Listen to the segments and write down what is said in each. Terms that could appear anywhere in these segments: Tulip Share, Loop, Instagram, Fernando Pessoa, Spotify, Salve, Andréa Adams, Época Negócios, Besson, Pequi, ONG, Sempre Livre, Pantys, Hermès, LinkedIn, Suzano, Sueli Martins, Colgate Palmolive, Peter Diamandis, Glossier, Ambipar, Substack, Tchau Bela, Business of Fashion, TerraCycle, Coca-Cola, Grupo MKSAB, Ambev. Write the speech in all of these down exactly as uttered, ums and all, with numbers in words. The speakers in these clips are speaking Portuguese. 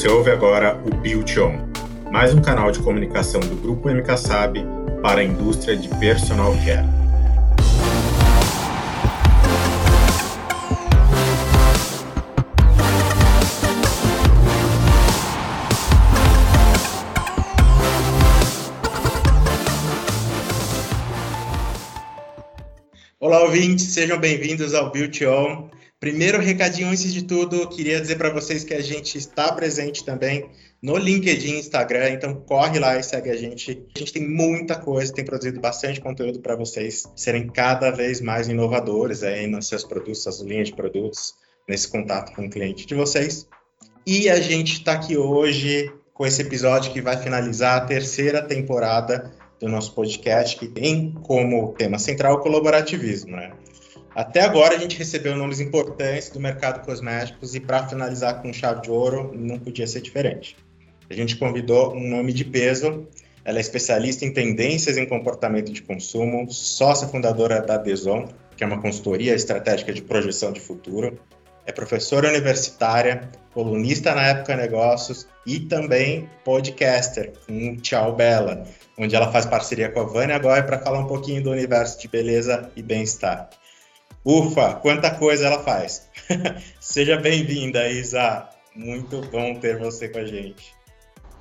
Você ouve agora o Built On, mais um canal de comunicação do Grupo M K S A B para a indústria de personal care. Olá, ouvintes, sejam bem-vindos ao Built On. Primeiro recadinho, antes de tudo, queria dizer para vocês que a gente está presente também no LinkedIn e Instagram, então corre lá e segue a gente. A gente tem muita coisa, tem produzido bastante conteúdo para vocês serem cada vez mais inovadores aí nos seus produtos, nas linhas de produtos, nesse contato com o cliente de vocês. E a gente está aqui hoje com esse episódio que vai finalizar a terceira temporada do nosso podcast, que tem como tema central o colaborativismo, né? Até agora a gente recebeu nomes importantes do mercado cosméticos e, para finalizar com chave de ouro, não podia ser diferente. A gente convidou um nome de peso. Ela é especialista em tendências em comportamento de consumo, sócia fundadora da Besson, que é uma consultoria estratégica de projeção de futuro, é professora universitária, colunista na Época Negócios e também podcaster com Tchau Bela, onde ela faz parceria com a Vânia agora para falar um pouquinho do universo de beleza e bem-estar. Ufa, quanta coisa ela faz. Seja bem-vinda, Isa. Muito bom ter você com a gente.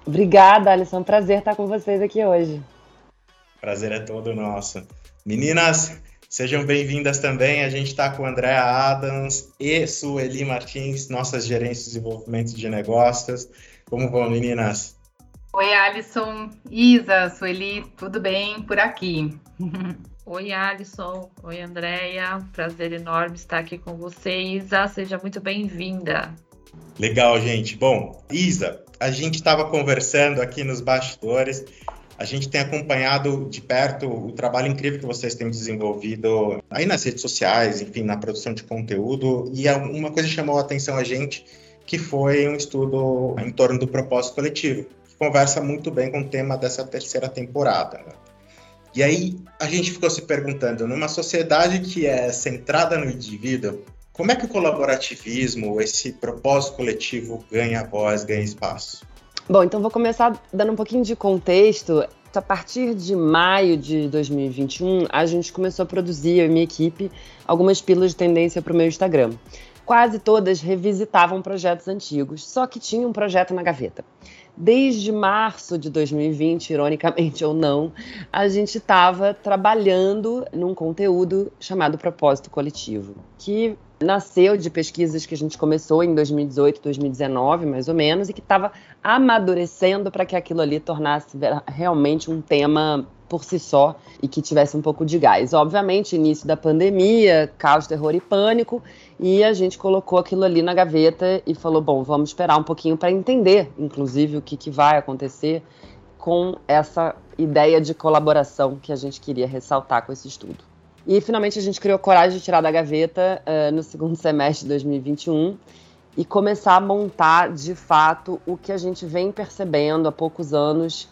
Obrigada, Alisson. É um prazer estar com vocês aqui hoje. Prazer é todo nosso. Meninas, sejam bem-vindas também. A gente está com Andréa Adams e Sueli Martins, nossas gerentes de desenvolvimento de negócios. Como vão, meninas? Oi, Alisson. Isa, Sueli, tudo bem por aqui? Oi, Alisson. Oi, Andréia. Prazer enorme estar aqui com você. Isa, seja muito bem-vinda. Legal, gente. Bom, Isa, a gente estava conversando aqui nos bastidores. A gente tem acompanhado de perto o trabalho incrível que vocês têm desenvolvido aí nas redes sociais, enfim, na produção de conteúdo. E uma coisa chamou a atenção a gente, que foi um estudo em torno do propósito coletivo, que conversa muito bem com o tema dessa terceira temporada, né? E aí a gente ficou se perguntando, numa sociedade que é centrada no indivíduo, como é que o colaborativismo, esse propósito coletivo ganha voz, ganha espaço? Bom, então vou começar dando um pouquinho de contexto. A partir de maio de dois mil e vinte e um, a gente começou a produzir, eu e minha equipe, algumas pílulas de tendência para o meu Instagram. Quase todas revisitavam projetos antigos, só que tinha um projeto na gaveta. Desde março de dois mil e vinte, ironicamente ou não, a gente estava trabalhando num conteúdo chamado Propósito Coletivo, que nasceu de pesquisas que a gente começou em dois mil e dezoito, dois mil e dezenove, mais ou menos, e que estava amadurecendo para que aquilo ali tornasse realmente um tema por si só e que tivesse um pouco de gás. Obviamente, início da pandemia, caos, terror e pânico, e a gente colocou aquilo ali na gaveta e falou, bom, vamos esperar um pouquinho para entender, inclusive, o que, que vai acontecer com essa ideia de colaboração que a gente queria ressaltar com esse estudo. E, finalmente, a gente criou coragem de tirar da gaveta uh, no segundo semestre de dois mil e vinte e um e começar a montar, de fato, o que a gente vem percebendo há poucos anos,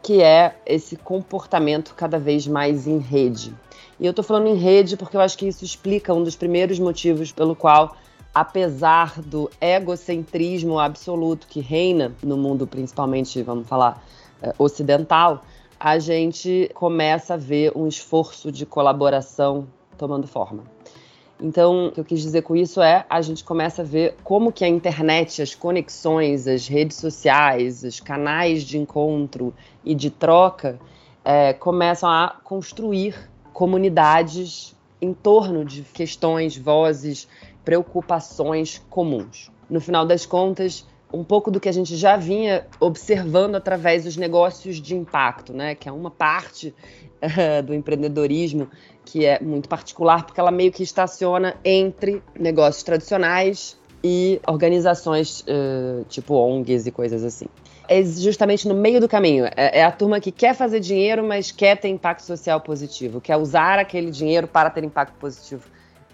que é esse comportamento cada vez mais em rede. E eu estou falando em rede porque eu acho que isso explica um dos primeiros motivos pelo qual, apesar do egocentrismo absoluto que reina no mundo, principalmente, vamos falar, ocidental, a gente começa a ver um esforço de colaboração tomando forma. Então, o que eu quis dizer com isso é, a gente começa a ver como que a internet, as conexões, as redes sociais, os canais de encontro e de troca é, começam a construir comunidades em torno de questões, vozes, preocupações comuns. No final das contas, um pouco do que a gente já vinha observando através dos negócios de impacto, né? Que é uma parte uh, do empreendedorismo que é muito particular, porque ela meio que estaciona entre negócios tradicionais e organizações uh, tipo O N Gs e coisas assim. É justamente no meio do caminho. É a turma que quer fazer dinheiro, mas quer ter impacto social positivo, quer usar aquele dinheiro para ter impacto positivo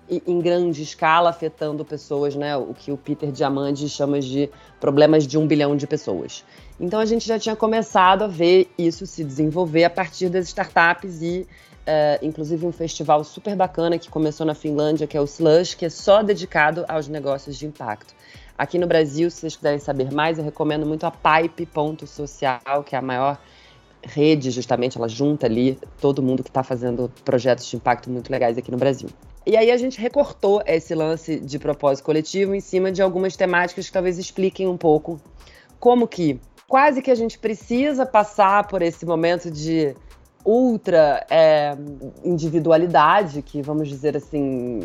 em grande escala, afetando pessoas, né? O que o Peter Diamandis chama de problemas de um bilhão de pessoas. Então a gente já tinha começado a ver isso se desenvolver a partir das startups e, uh, inclusive, um festival super bacana que começou na Finlândia, que é o Slush, que é só dedicado aos negócios de impacto. Aqui no Brasil, se vocês quiserem saber mais, eu recomendo muito a pipe ponto social, que é a maior rede, justamente, ela junta ali todo mundo que está fazendo projetos de impacto muito legais aqui no Brasil. E aí a gente recortou esse lance de propósito coletivo em cima de algumas temáticas que talvez expliquem um pouco como que quase que a gente precisa passar por esse momento de ultra é, individualidade, que, vamos dizer assim,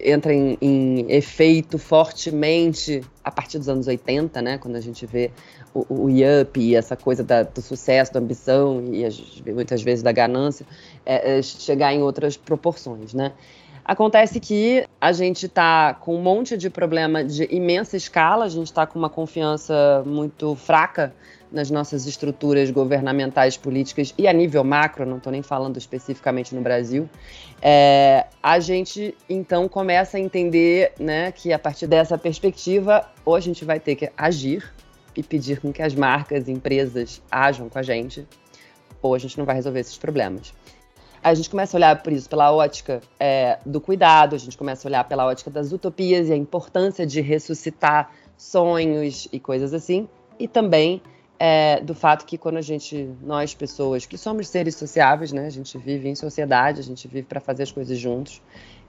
entra em, em efeito fortemente a partir dos anos oitenta, né? Quando a gente vê o, o yup e essa coisa da, do sucesso, da ambição e as, muitas vezes da ganância é, é, chegar em outras proporções, né? Acontece que a gente está com um monte de problema de imensa escala, a gente está com uma confiança muito fraca nas nossas estruturas governamentais, políticas e a nível macro, não estou nem falando especificamente no Brasil. É, a gente, então, começa a entender, né, que a partir dessa perspectiva, ou a gente vai ter que agir e pedir com que as marcas e empresas ajam com a gente, ou a gente não vai resolver esses problemas. A gente começa a olhar por isso pela ótica é, do cuidado, a gente começa a olhar pela ótica das utopias e a importância de ressuscitar sonhos e coisas assim. E também é, do fato que quando a gente, nós pessoas que somos seres sociáveis, né, a gente vive em sociedade, a gente vive para fazer as coisas juntos.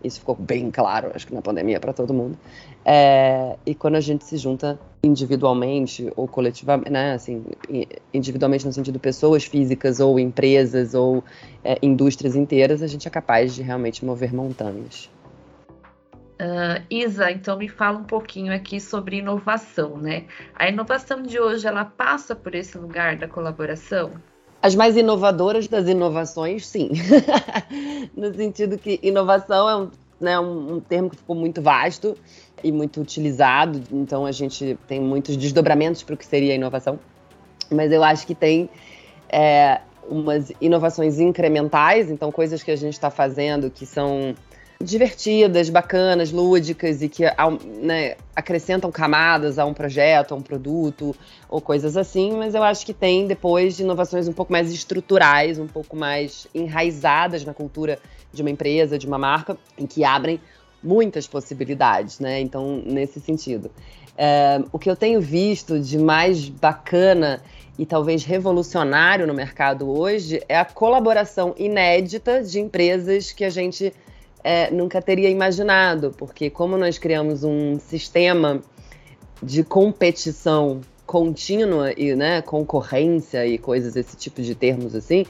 Isso ficou bem claro, acho que na pandemia, para todo mundo. É, e quando a gente se junta individualmente ou coletivamente, né, assim, individualmente no sentido de pessoas físicas ou empresas ou é, indústrias inteiras, a gente é capaz de realmente mover montanhas. Uh, Isa, então me fala um pouquinho aqui sobre inovação, né? A inovação de hoje, ela passa por esse lugar da colaboração? As mais inovadoras das inovações, sim. No sentido que inovação é um, né, um, um termo que ficou muito vasto e muito utilizado, então a gente tem muitos desdobramentos para o que seria inovação, mas eu acho que tem é, umas inovações incrementais, então coisas que a gente está fazendo que são divertidas, bacanas, lúdicas e que, né, acrescentam camadas a um projeto, a um produto ou coisas assim, mas eu acho que tem depois inovações um pouco mais estruturais, um pouco mais enraizadas na cultura de uma empresa, de uma marca, em que abrem muitas possibilidades, né? Então, nesse sentido. É, o que eu tenho visto de mais bacana e talvez revolucionário no mercado hoje é a colaboração inédita de empresas que a gente É, nunca teria imaginado, porque como nós criamos um sistema de competição contínua e, né, concorrência e coisas, esse tipo de termos assim,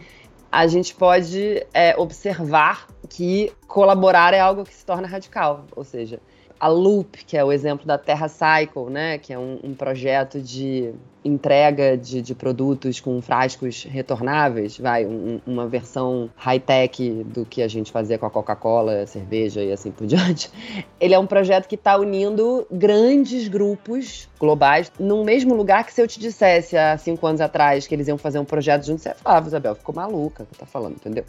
a gente pode é, observar que colaborar é algo que se torna radical, ou seja, a Loop, que é o exemplo da TerraCycle, né, que é um, um projeto de entrega de, de produtos com frascos retornáveis, vai, um, uma versão high-tech do que a gente fazia com a Coca-Cola, cerveja e assim por diante. Ele é um projeto que está unindo grandes grupos globais num mesmo lugar que, se eu te dissesse há cinco anos atrás que eles iam fazer um projeto juntos, você falava, Isabel, ficou maluca o que tá falando, entendeu?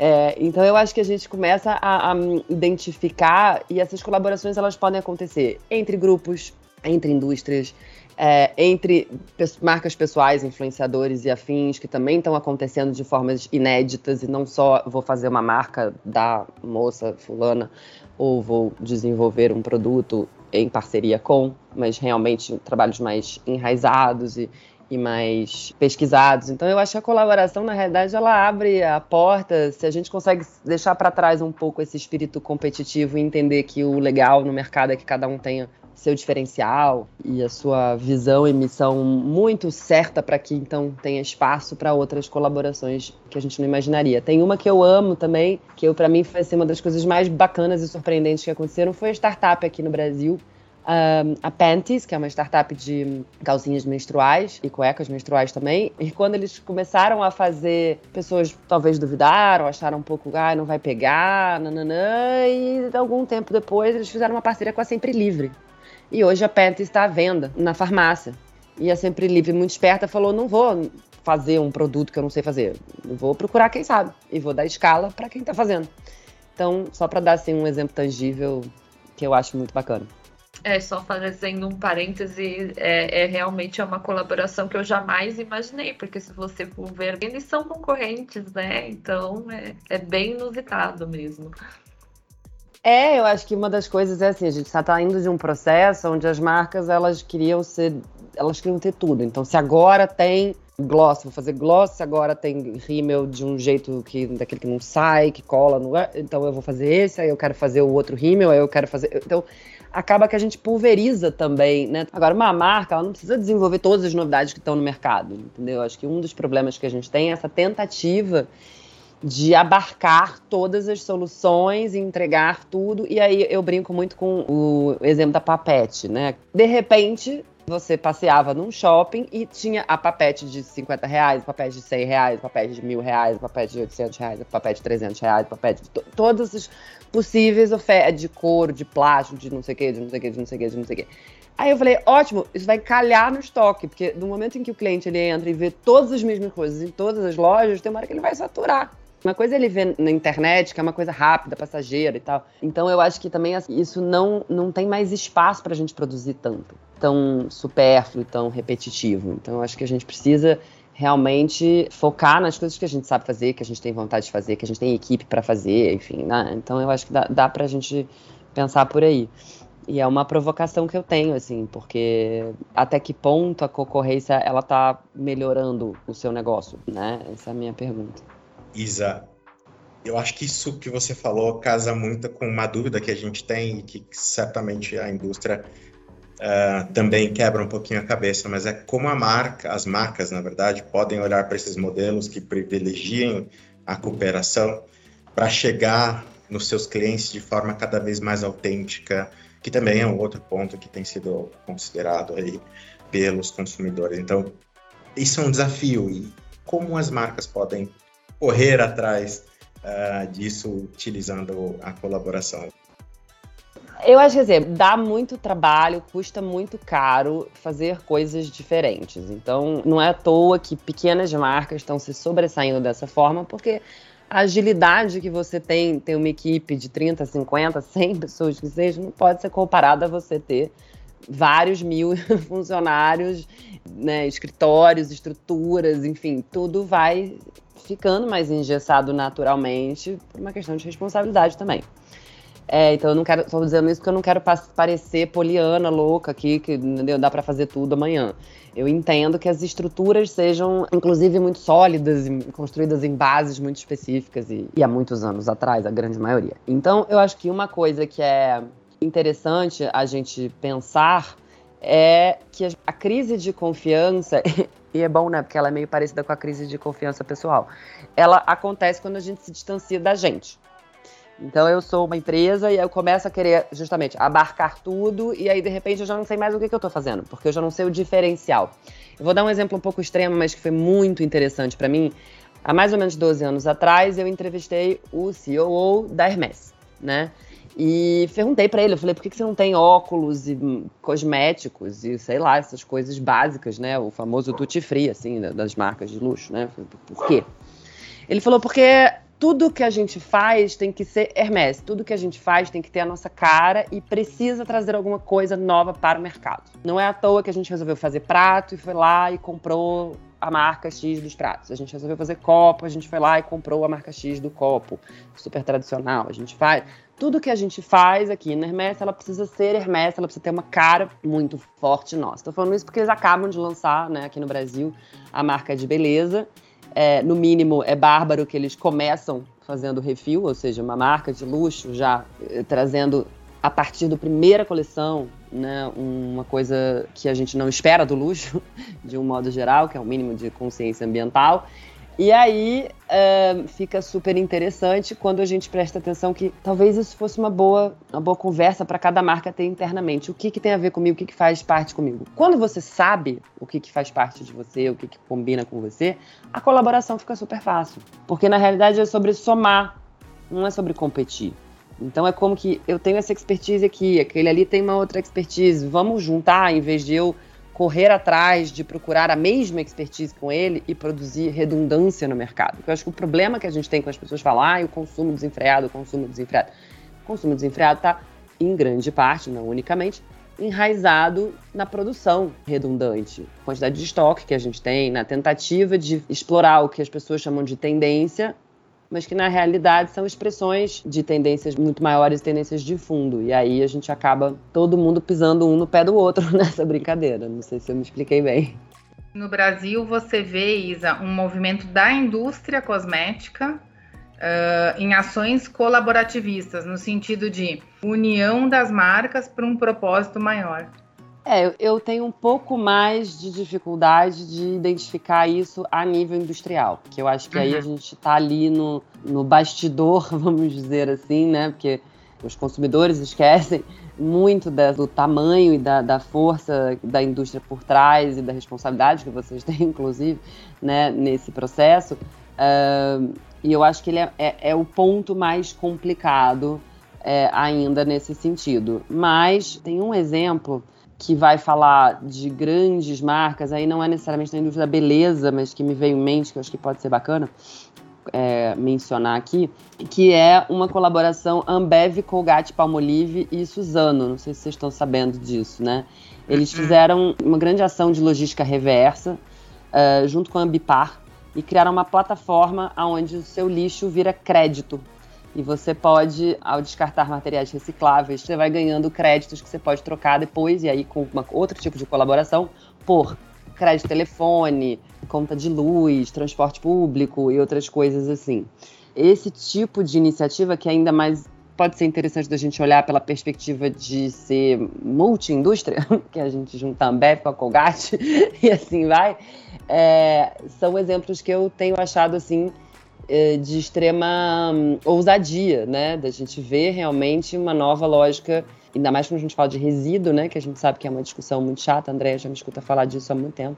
É, então eu acho que a gente começa a, a identificar, e essas colaborações elas podem acontecer entre grupos, entre indústrias, É, entre marcas pessoais, influenciadores e afins, que também estão acontecendo de formas inéditas, e não só vou fazer uma marca da moça fulana ou vou desenvolver um produto em parceria com, mas realmente trabalhos mais enraizados e, e mais pesquisados. Então eu acho que a colaboração, na realidade, ela abre a porta, se a gente consegue deixar para trás um pouco esse espírito competitivo e entender que o legal no mercado é que cada um tenha seu diferencial e a sua visão e missão muito certa para que, então, tenha espaço para outras colaborações que a gente não imaginaria. Tem uma que eu amo também, que para mim foi assim, uma das coisas mais bacanas e surpreendentes que aconteceram, foi a startup aqui no Brasil, a Pantys, que é uma startup de calcinhas menstruais e cuecas menstruais também. E quando eles começaram a fazer, pessoas talvez duvidaram, acharam um pouco, ah, não vai pegar, nananã, e algum tempo depois eles fizeram uma parceria com a Sempre Livre. E hoje a Pantys está à venda na farmácia. E a Sempre Livre, muito esperta, falou, não vou fazer um produto que eu não sei fazer. Eu vou procurar quem sabe e vou dar escala para quem está fazendo. Então, só para dar assim, um exemplo tangível que eu acho muito bacana. É, só fazendo um parêntese, é, é realmente é uma colaboração que eu jamais imaginei, porque se você for ver, eles são concorrentes, né? Então, é, é bem inusitado mesmo. É, eu acho que uma das coisas é assim, a gente está tá indo de um processo onde as marcas, elas queriam ser, elas queriam ter tudo. Então, se agora tem gloss, vou fazer gloss, se agora tem rímel de um jeito que, daquele que não sai, que cola, não é, então eu vou fazer esse, aí eu quero fazer o outro rímel, aí eu quero fazer... Então, acaba que a gente pulveriza também, né? Agora, uma marca, ela não precisa desenvolver todas as novidades que estão no mercado, entendeu? Acho que um dos problemas que a gente tem é essa tentativa de abarcar todas as soluções, entregar tudo, e aí eu brinco muito com o exemplo da papete, né? De repente, você passeava num shopping e tinha a papete de cinquenta reais, a papete de cem reais, a papete de mil reais, a papete de oitocentos reais, a papete de trezentos reais, a papete de to- todas as possíveis ofertas de couro, de plástico, de não sei o que, de não sei o que, de não sei o que, de não sei o que. Aí eu falei, ótimo, isso vai calhar no estoque, porque no momento em que o cliente ele entra e vê todas as mesmas coisas em todas as lojas, tem uma hora que ele vai saturar. Uma coisa ele vê na internet, que é uma coisa rápida, passageira e tal. Então, eu acho que também isso não, não tem mais espaço para a gente produzir tanto. Tão supérfluo, tão repetitivo. Então, eu acho que a gente precisa realmente focar nas coisas que a gente sabe fazer, que a gente tem vontade de fazer, que a gente tem equipe para fazer, enfim, né? Então, eu acho que dá, dá para a gente pensar por aí. E é uma provocação que eu tenho, assim, porque até que ponto a concorrência ela tá melhorando o seu negócio, né? Essa é a minha pergunta. Isa, eu acho que isso que você falou casa muito com uma dúvida que a gente tem e que certamente a indústria uh, também quebra um pouquinho a cabeça, mas é como a marca, as marcas, na verdade, podem olhar para esses modelos que privilegiem a cooperação para chegar nos seus clientes de forma cada vez mais autêntica, que também é um outro ponto que tem sido considerado aí pelos consumidores. Então, isso é um desafio e como as marcas podem correr atrás uh, disso utilizando a colaboração? Eu acho que, assim, dá muito trabalho, custa muito caro fazer coisas diferentes. Então, não é à toa que pequenas marcas estão se sobressaindo dessa forma, porque a agilidade que você tem, ter uma equipe de trinta, cinquenta, cem pessoas que seja, não pode ser comparada a você ter vários mil funcionários, né, escritórios, estruturas, enfim, tudo vai ficando mais engessado naturalmente por uma questão de responsabilidade também. É, então, eu não quero, estou dizendo isso porque eu não quero parecer poliana louca aqui, que entendeu? Dá para fazer tudo amanhã. Eu entendo que as estruturas sejam, inclusive, muito sólidas, construídas em bases muito específicas e, e há muitos anos atrás, a grande maioria. Então, eu acho que uma coisa que é interessante a gente pensar é que a crise de confiança... E é bom, né? Porque ela é meio parecida com a crise de confiança pessoal. Ela acontece quando a gente se distancia da gente. Então, eu sou uma empresa e eu começo a querer, justamente, abarcar tudo. E aí, de repente, eu já não sei mais o que, que eu tô fazendo. Porque eu já não sei o diferencial. Eu vou dar um exemplo um pouco extremo, mas que foi muito interessante para mim. Há mais ou menos doze anos atrás, eu entrevistei o C E O da Hermès, né? E perguntei pra ele, eu falei, por que você não tem óculos e cosméticos e, sei lá, essas coisas básicas, né? O famoso duty free, assim, das marcas de luxo, né? Por quê? Ele falou, porque tudo que a gente faz tem que ser Hermès. Tudo que a gente faz tem que ter a nossa cara e precisa trazer alguma coisa nova para o mercado. Não é à toa que a gente resolveu fazer prato e foi lá e comprou a marca X dos pratos. A gente resolveu fazer copo, a gente foi lá e comprou a marca X do copo. Super tradicional. A gente faz... Tudo que a gente faz aqui na Hermès, ela precisa ser Hermès, ela precisa ter uma cara muito forte nossa. Estou falando isso porque eles acabam de lançar, né, aqui no Brasil a marca de beleza. É, no mínimo, é bárbaro que eles começam fazendo refil, ou seja, uma marca de luxo já eh, trazendo, a partir da primeira coleção, né, uma coisa que a gente não espera do luxo, de um modo geral, que é o mínimo de consciência ambiental. E aí é, fica super interessante quando a gente presta atenção que talvez isso fosse uma boa, uma boa conversa para cada marca ter internamente. O que, que tem a ver comigo, o que, que faz parte comigo. Quando você sabe o que, que faz parte de você, o que, que combina com você, a colaboração fica super fácil. Porque na realidade é sobre somar, não é sobre competir. Então é como que eu tenho essa expertise aqui, aquele ali tem uma outra expertise, vamos juntar em vez de eu correr atrás de procurar a mesma expertise com ele e produzir redundância no mercado. Porque eu acho que o problema que a gente tem com as pessoas falar, ah, o consumo desenfreado, o consumo desenfreado. O consumo desenfreado está, em grande parte, não unicamente, enraizado na produção redundante. A quantidade de estoque que a gente tem, na tentativa de explorar o que as pessoas chamam de tendência mas que na realidade são expressões de tendências muito maiores, tendências de fundo. E aí a gente acaba todo mundo pisando um no pé do outro nessa brincadeira. Não sei se eu me expliquei bem. No Brasil você vê, Isa, um movimento da indústria cosmética uh, em ações colaborativistas, no sentido de união das marcas para um propósito maior. É, eu tenho um pouco mais de dificuldade de identificar isso a nível industrial, porque eu acho que uhum. aí a gente está ali no, no bastidor, vamos dizer assim, né? Porque os consumidores esquecem muito da, do tamanho e da, da força da indústria por trás e da responsabilidade que vocês têm, inclusive, né, nesse processo. Uh, e eu acho que ele é, é, é o ponto mais complicado é, ainda nesse sentido. Mas tem um exemplo que vai falar de grandes marcas, aí não é necessariamente na indústria da beleza, mas que me veio em mente, que eu acho que pode ser bacana é, mencionar aqui, que é uma colaboração Ambev, Colgate Palmolive e Suzano, não sei se vocês estão sabendo disso, né? Eles fizeram uma grande ação de logística reversa, uh, junto com a Ambipar, e criaram uma plataforma onde o seu lixo vira crédito. E você pode, ao descartar materiais recicláveis, você vai ganhando créditos que você pode trocar depois, e aí com uma, outro tipo de colaboração, por crédito de telefone, conta de luz, transporte público e outras coisas assim. Esse tipo de iniciativa, que ainda mais pode ser interessante da gente olhar pela perspectiva de ser multi-indústria, que a gente junta a Ambev com a Colgate e assim vai, é, são exemplos que eu tenho achado assim, de extrema ousadia, né, da gente ver realmente uma nova lógica, ainda mais quando a gente fala de resíduo, né, que a gente sabe que é uma discussão muito chata, a Andréia já me escuta falar disso há muito tempo,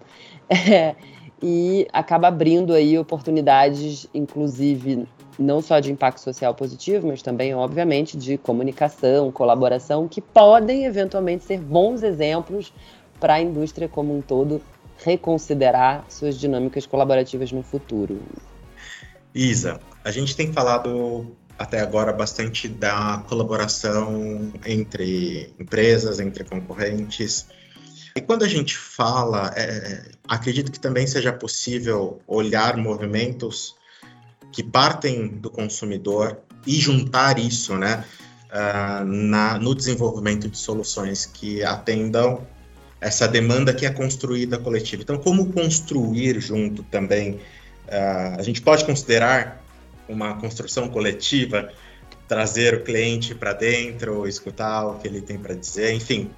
é, e acaba abrindo aí oportunidades, inclusive, não só de impacto social positivo, mas também, obviamente, de comunicação, colaboração, que podem, eventualmente, ser bons exemplos para a indústria como um todo reconsiderar suas dinâmicas colaborativas no futuro. Isa, a gente tem falado até agora bastante da colaboração entre empresas, entre concorrentes. E quando a gente fala, é, acredito que também seja possível olhar movimentos que partem do consumidor e juntar isso, né, uh, na, no desenvolvimento de soluções que atendam essa demanda que é construída coletiva. Então, como construir junto também? Uh, a gente pode considerar uma construção coletiva, trazer o cliente para dentro, escutar o que ele tem para dizer, enfim.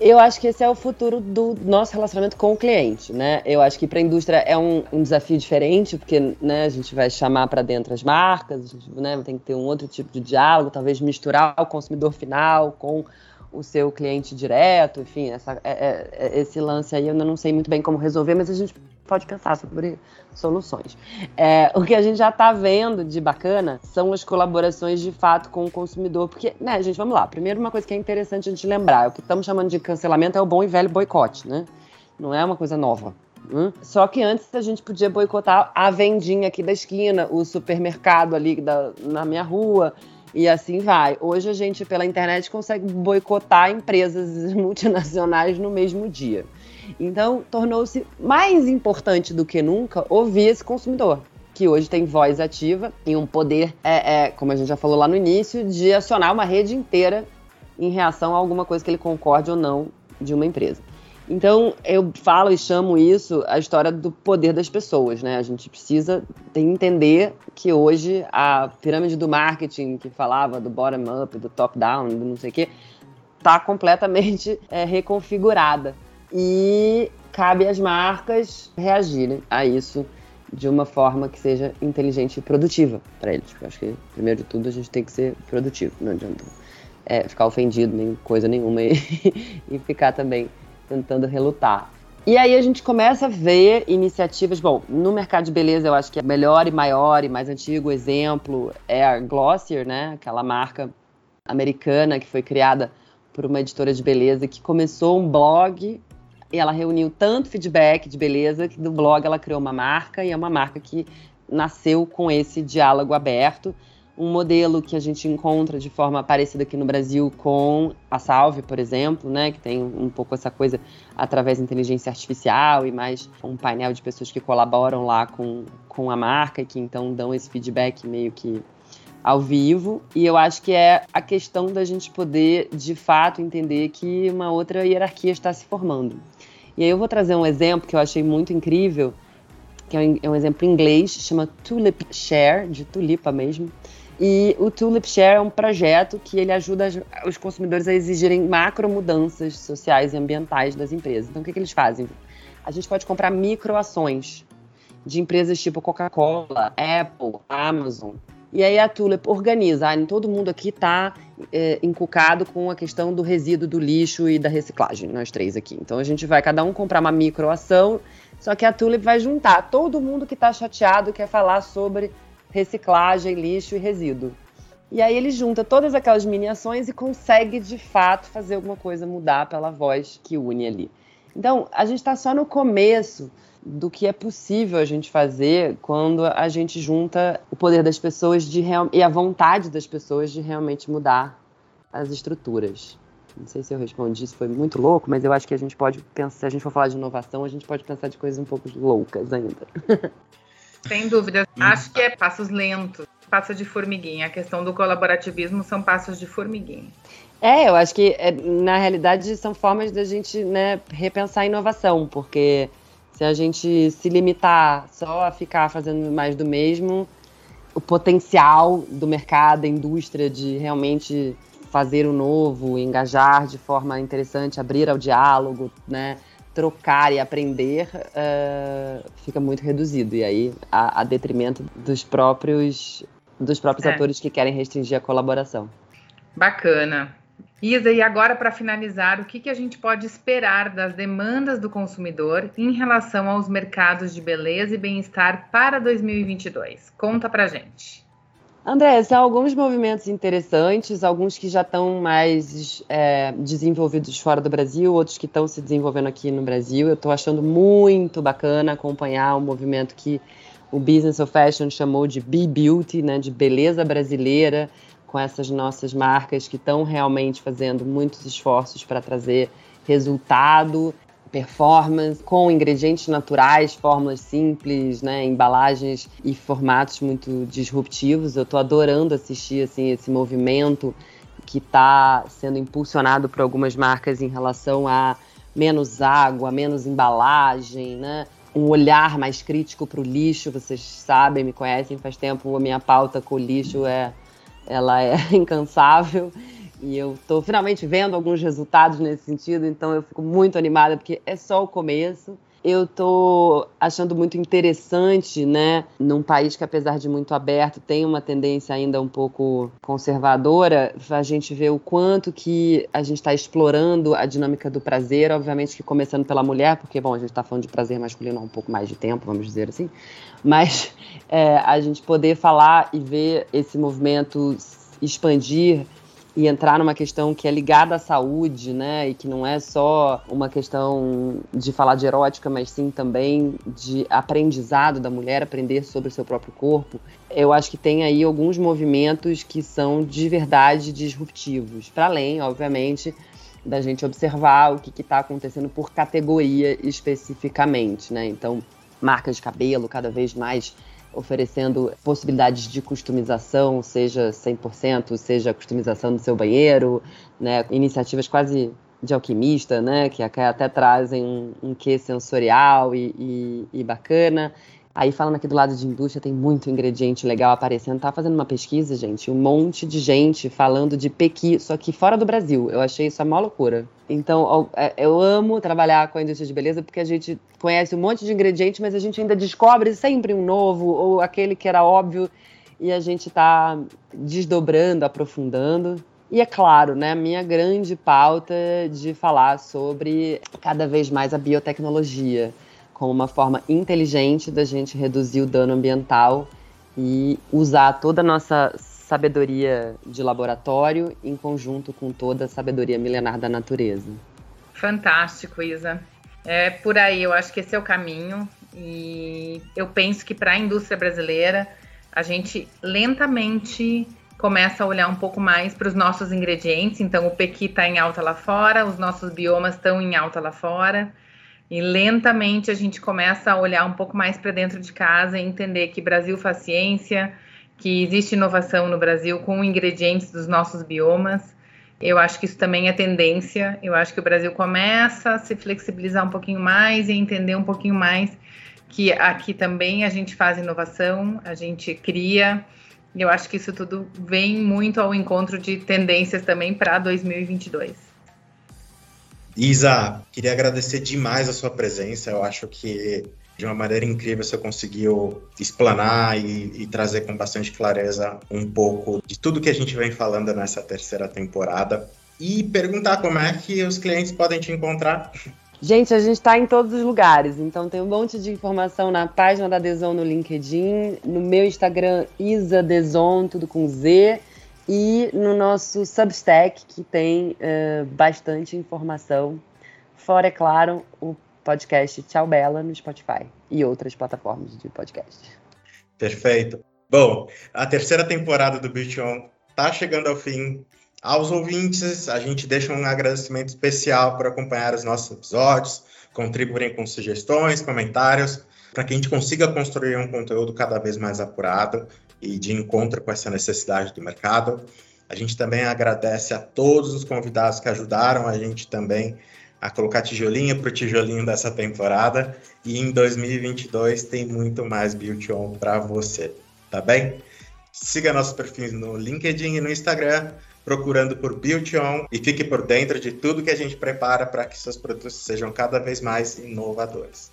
Eu acho que esse é o futuro do nosso relacionamento com o cliente, né? Eu acho que para a indústria é um, um desafio diferente, porque, né, a gente vai chamar para dentro as marcas, a gente, né, tem que ter um outro tipo de diálogo, talvez misturar o consumidor final com o seu cliente direto, enfim, essa, é, é, esse lance aí eu ainda não sei muito bem como resolver, mas a gente pode pensar sobre soluções. É, o que a gente já está vendo de bacana são as colaborações de fato com o consumidor, porque, né, gente, vamos lá, primeiro uma coisa que é interessante a gente lembrar, o que estamos chamando de cancelamento é o bom e velho boicote, né? Não é uma coisa nova. Hum? Só que antes a gente podia boicotar a vendinha aqui da esquina, o supermercado ali da, na minha rua, e assim vai. Hoje a gente, pela internet, consegue boicotar empresas multinacionais no mesmo dia. Então, tornou-se mais importante do que nunca ouvir esse consumidor, que hoje tem voz ativa e um poder, é, é, como a gente já falou lá no início, de acionar uma rede inteira em reação a alguma coisa que ele concorde ou não de uma empresa. Então, eu falo e chamo isso a história do poder das pessoas, né? A gente precisa entender que hoje a pirâmide do marketing, que falava do bottom-up, do top-down, do não sei o quê, está completamente é, reconfigurada. E cabe às marcas reagirem a isso de uma forma que seja inteligente e produtiva para eles. Eu acho que, primeiro de tudo, a gente tem que ser produtivo. Não adianta é, ficar ofendido, nem coisa nenhuma, e, e ficar também tentando relutar. E aí a gente começa a ver iniciativas. Bom, no mercado de beleza, eu acho que o melhor e maior e mais antigo exemplo é a Glossier, né? Aquela marca americana que foi criada por uma editora de beleza que começou um blog. E ela reuniu tanto feedback de beleza que do blog ela criou uma marca, e é uma marca que nasceu com esse diálogo aberto, um modelo que a gente encontra de forma parecida aqui no Brasil com a Salve, por exemplo, né, que tem um pouco essa coisa através da inteligência artificial e mais um painel de pessoas que colaboram lá com, com a marca e que então dão esse feedback meio que ao vivo. E eu acho que é a questão da gente poder, de fato, entender que uma outra hierarquia está se formando. E aí eu vou trazer um exemplo que eu achei muito incrível, que é um exemplo em inglês, chama Tulip Share, de tulipa mesmo. E o Tulip Share é um projeto que ele ajuda os consumidores a exigirem macro mudanças sociais e ambientais das empresas. Então, o que, que eles fazem? A gente pode comprar micro ações de empresas tipo Coca-Cola, Apple, Amazon. E aí a Tulip organiza. Ah, todo mundo aqui está é, encucado com a questão do resíduo, do lixo e da reciclagem, nós três aqui. Então, a gente vai cada um comprar uma micro ação, só que a Tulip vai juntar todo mundo que está chateado, quer falar sobre reciclagem, lixo e resíduo. E aí ele junta todas aquelas mini ações e consegue, de fato, fazer alguma coisa mudar pela voz que une ali. Então, a gente está só no começo do que é possível a gente fazer quando a gente junta o poder das pessoas de real... e a vontade das pessoas de realmente mudar as estruturas. Não sei se eu respondi, isso foi muito louco, mas eu acho que a gente pode pensar, se a gente for falar de inovação, a gente pode pensar de coisas um pouco loucas ainda. Sem dúvida. Acho que é passos lentos, passos de formiguinha. A questão do colaborativismo são passos de formiguinha. É, eu acho que, na realidade, são formas da gente, né, repensar a inovação, porque se a gente se limitar só a ficar fazendo mais do mesmo, o potencial do mercado, da indústria, de realmente fazer o novo, engajar de forma interessante, abrir ao diálogo, né, trocar e aprender, uh, fica muito reduzido. E aí, a, a detrimento dos próprios, dos próprios é. atores que querem restringir a colaboração. Bacana. Isa, e agora, para finalizar, o que, que a gente pode esperar das demandas do consumidor em relação aos mercados de beleza e bem-estar para dois mil e vinte e dois? Conta pra gente. André, são alguns movimentos interessantes, alguns que já estão mais é, desenvolvidos fora do Brasil, outros que estão se desenvolvendo aqui no Brasil. Eu estou achando muito bacana acompanhar um movimento que o Business of Fashion chamou de Be Beauty, né, de beleza brasileira, com essas nossas marcas que estão realmente fazendo muitos esforços para trazer resultado, performance, com ingredientes naturais, fórmulas simples, né, embalagens e formatos muito disruptivos. Eu estou adorando assistir assim, esse movimento que está sendo impulsionado por algumas marcas em relação a menos água, menos embalagem, né? Um olhar mais crítico para o lixo. Vocês sabem, me conhecem faz tempo, a minha pauta com o lixo é, ela é incansável. E eu estou finalmente vendo alguns resultados nesse sentido, então eu fico muito animada, porque é só o começo. Eu estou achando muito interessante, né, num país que, apesar de muito aberto, tem uma tendência ainda um pouco conservadora, a gente vê o quanto que a gente está explorando a dinâmica do prazer, obviamente que começando pela mulher, porque, bom, a gente está falando de prazer masculino há um pouco mais de tempo, vamos dizer assim, mas é, a gente poder falar e ver esse movimento expandir e entrar numa questão que é ligada à saúde, né, e que não é só uma questão de falar de erótica, mas sim também de aprendizado da mulher, aprender sobre o seu próprio corpo. Eu acho que tem aí alguns movimentos que são de verdade disruptivos, para além, obviamente, da gente observar o que está acontecendo por categoria especificamente, né, então marcas de cabelo cada vez mais oferecendo possibilidades de customização, seja cem por cento, seja customização do seu banheiro, né? Iniciativas quase de alquimista, né? Que até trazem um, um quê sensorial e, e, e bacana. Aí, falando aqui do lado de indústria, tem muito ingrediente legal aparecendo. Tá fazendo uma pesquisa, gente, um monte de gente falando de Pequi, só que fora do Brasil. Eu achei isso a maior loucura. Então, eu amo trabalhar com a indústria de beleza, porque a gente conhece um monte de ingrediente, mas a gente ainda descobre sempre um novo, ou aquele que era óbvio, e a gente tá desdobrando, aprofundando. E é claro, né, a minha grande pauta de falar sobre cada vez mais a biotecnologia, como uma forma inteligente da gente reduzir o dano ambiental e usar toda a nossa sabedoria de laboratório em conjunto com toda a sabedoria milenar da natureza. Fantástico, Isa. É por aí, eu acho que esse é o caminho. E eu penso que para a indústria brasileira a gente lentamente começa a olhar um pouco mais para os nossos ingredientes. Então, o pequi está em alta lá fora, os nossos biomas estão em alta lá fora. E lentamente a gente começa a olhar um pouco mais para dentro de casa e entender que Brasil faz ciência, que existe inovação no Brasil com ingredientes dos nossos biomas. Eu acho que isso também é tendência. Eu acho que o Brasil começa a se flexibilizar um pouquinho mais e entender um pouquinho mais que aqui também a gente faz inovação, a gente cria. E eu acho que isso tudo vem muito ao encontro de tendências também para dois mil e vinte e dois. Isa, queria agradecer demais a sua presença. Eu acho que, de uma maneira incrível, você conseguiu explanar e, e trazer com bastante clareza um pouco de tudo que a gente vem falando nessa terceira temporada. E perguntar como é que os clientes podem te encontrar. Gente, a gente está em todos os lugares. Então, tem um monte de informação na página da Deson no LinkedIn, no meu Instagram, Isa Deson, tudo com Z. E no nosso Substack, que tem uh, bastante informação. Fora, é claro, o podcast Tchau Bela no Spotify e outras plataformas de podcast. Perfeito. Bom, a terceira temporada do Beauty On está chegando ao fim. Aos ouvintes, a gente deixa um agradecimento especial por acompanhar os nossos episódios, contribuírem com sugestões, comentários, para que a gente consiga construir um conteúdo cada vez mais apurado e de encontro com essa necessidade do mercado. A gente também agradece a todos os convidados que ajudaram a gente também a colocar tijolinho para o tijolinho dessa temporada. E em dois mil e vinte e dois tem muito mais Beauty On para você, tá bem? Siga nossos perfis no LinkedIn e no Instagram, procurando por Beauty On, e fique por dentro de tudo que a gente prepara para que seus produtos sejam cada vez mais inovadores.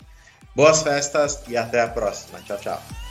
Boas festas e até a próxima. Tchau, tchau.